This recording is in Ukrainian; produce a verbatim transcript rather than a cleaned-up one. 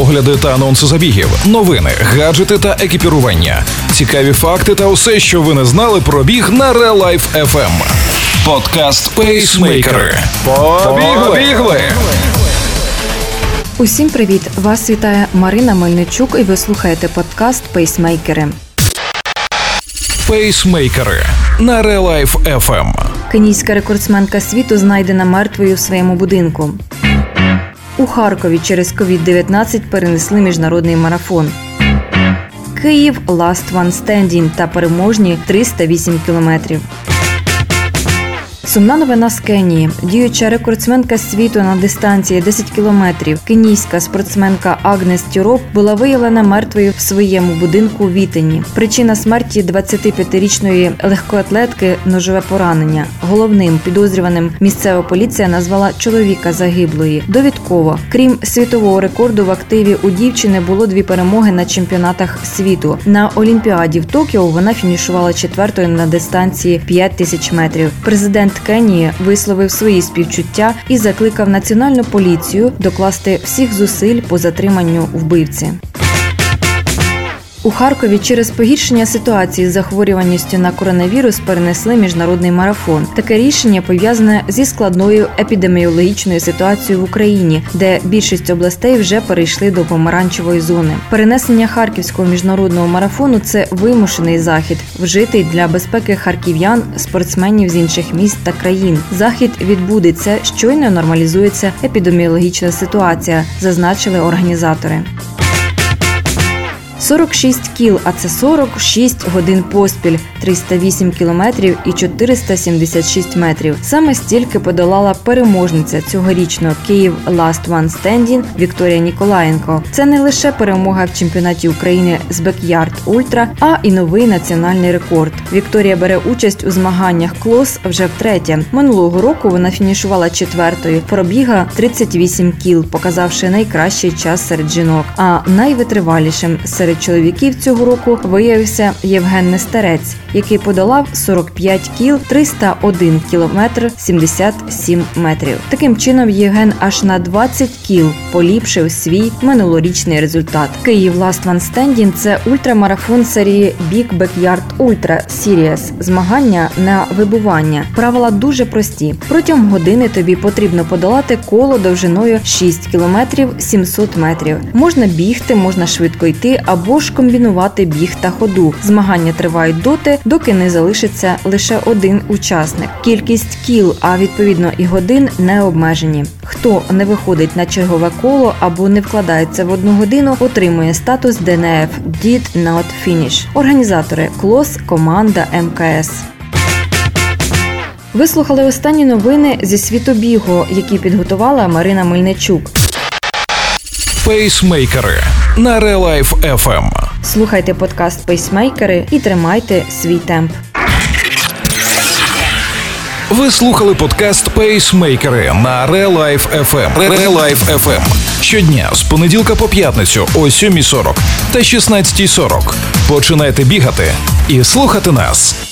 огляди та анонси забігів, новини, гаджети та екіпірування, цікаві факти та усе, що ви не знали про біг на Реалайф.ФМ. Подкаст «Пейсмейкери». Побігли! Усім привіт! Вас вітає Марина Мельничук і ви слухаєте подкаст «Пейсмейкери». Пейсмейкери на Реалайф.ФМ. Кенійська рекордсменка світу знайдена мертвою в своєму будинку. У Харкові через ковід дев'ятнадцять перенесли міжнародний марафон. Київ Last One Standing та переможні триста вісім кілометрів. Сумна новина з Кенії. Діюча рекордсменка світу на дистанції десять кілометрів, кенійська спортсменка Агнес Тюроп, була виявлена мертвою в своєму будинку у Вітені. Причина смерті двадцятип'ятирічної легкоатлетки – ножове поранення. Головним підозрюваним місцева поліція назвала чоловіка загиблої. Довідково, крім світового рекорду, в активі у дівчини було дві перемоги на чемпіонатах світу. На Олімпіаді в Токіо вона фінішувала четвертою на дистанції п'ять тисяч метрів. Президент Кенії висловив свої співчуття і закликав національну поліцію докласти всіх зусиль по затриманню вбивці. У Харкові через погіршення ситуації з захворюваністю на коронавірус перенесли міжнародний марафон. Таке рішення пов'язане зі складною епідеміологічною ситуацією в Україні, де більшість областей вже перейшли до помаранчевої зони. Перенесення Харківського міжнародного марафону – це вимушений захід, вжитий для безпеки харків'ян, спортсменів з інших міст та країн. Захід відбудеться, щойно нормалізується епідеміологічна ситуація, зазначили організатори. сорок шість кіл, а це сорок шість годин поспіль, триста вісім кілометрів і чотириста сімдесят шість метрів. Саме стільки подолала переможниця цьогорічного Київ Last One Standing Вікторія Ніколаєнко. Це не лише перемога в чемпіонаті України з Backyard Ultra, а і новий національний рекорд. Вікторія бере участь у змаганнях КЛОС вже втретє. Минулого року вона фінішувала четвертою, пробігла тридцять вісім кіл, показавши найкращий час серед жінок, а найвитривалішим серед чоловіків цього року виявився Євген Нестерець, який подолав сорок п'ять кіл, триста один кілометр, сімдесят сім метрів. Таким чином, Євген аж на двадцять кіл поліпшив свій минулорічний результат. Київ Last One Standing – це ультрамарафон серії Big Backyard Ultra Series, змагання на вибування. Правила дуже прості. Протягом години тобі потрібно подолати коло довжиною шість кілометрів, сімсот метрів. Можна бігти, можна швидко йти, або ж комбінувати біг та ходу. Змагання тривають доти, доки не залишиться лише один учасник. Кількість кіл, а відповідно і годин, не обмежені. Хто не виходить на чергове коло або не вкладається в одну годину, отримує статус ді ен еф – Did Not Finish. Організатори – КЛОС, команда ем ка ес. Ви слухали останні новини зі світу бігу, які підготувала Марина Мельничук. Пейсмейкери на Реалайф.ФМ. Слухайте подкаст «Пейсмейкери» і тримайте свій темп. Ви слухали подкаст «Пейсмейкери» на Реалайф.ФМ. Реалайф.ФМ. Щодня з понеділка по п'ятницю о сьомій сорок та шістнадцятій сорок. Починайте бігати і слухати нас.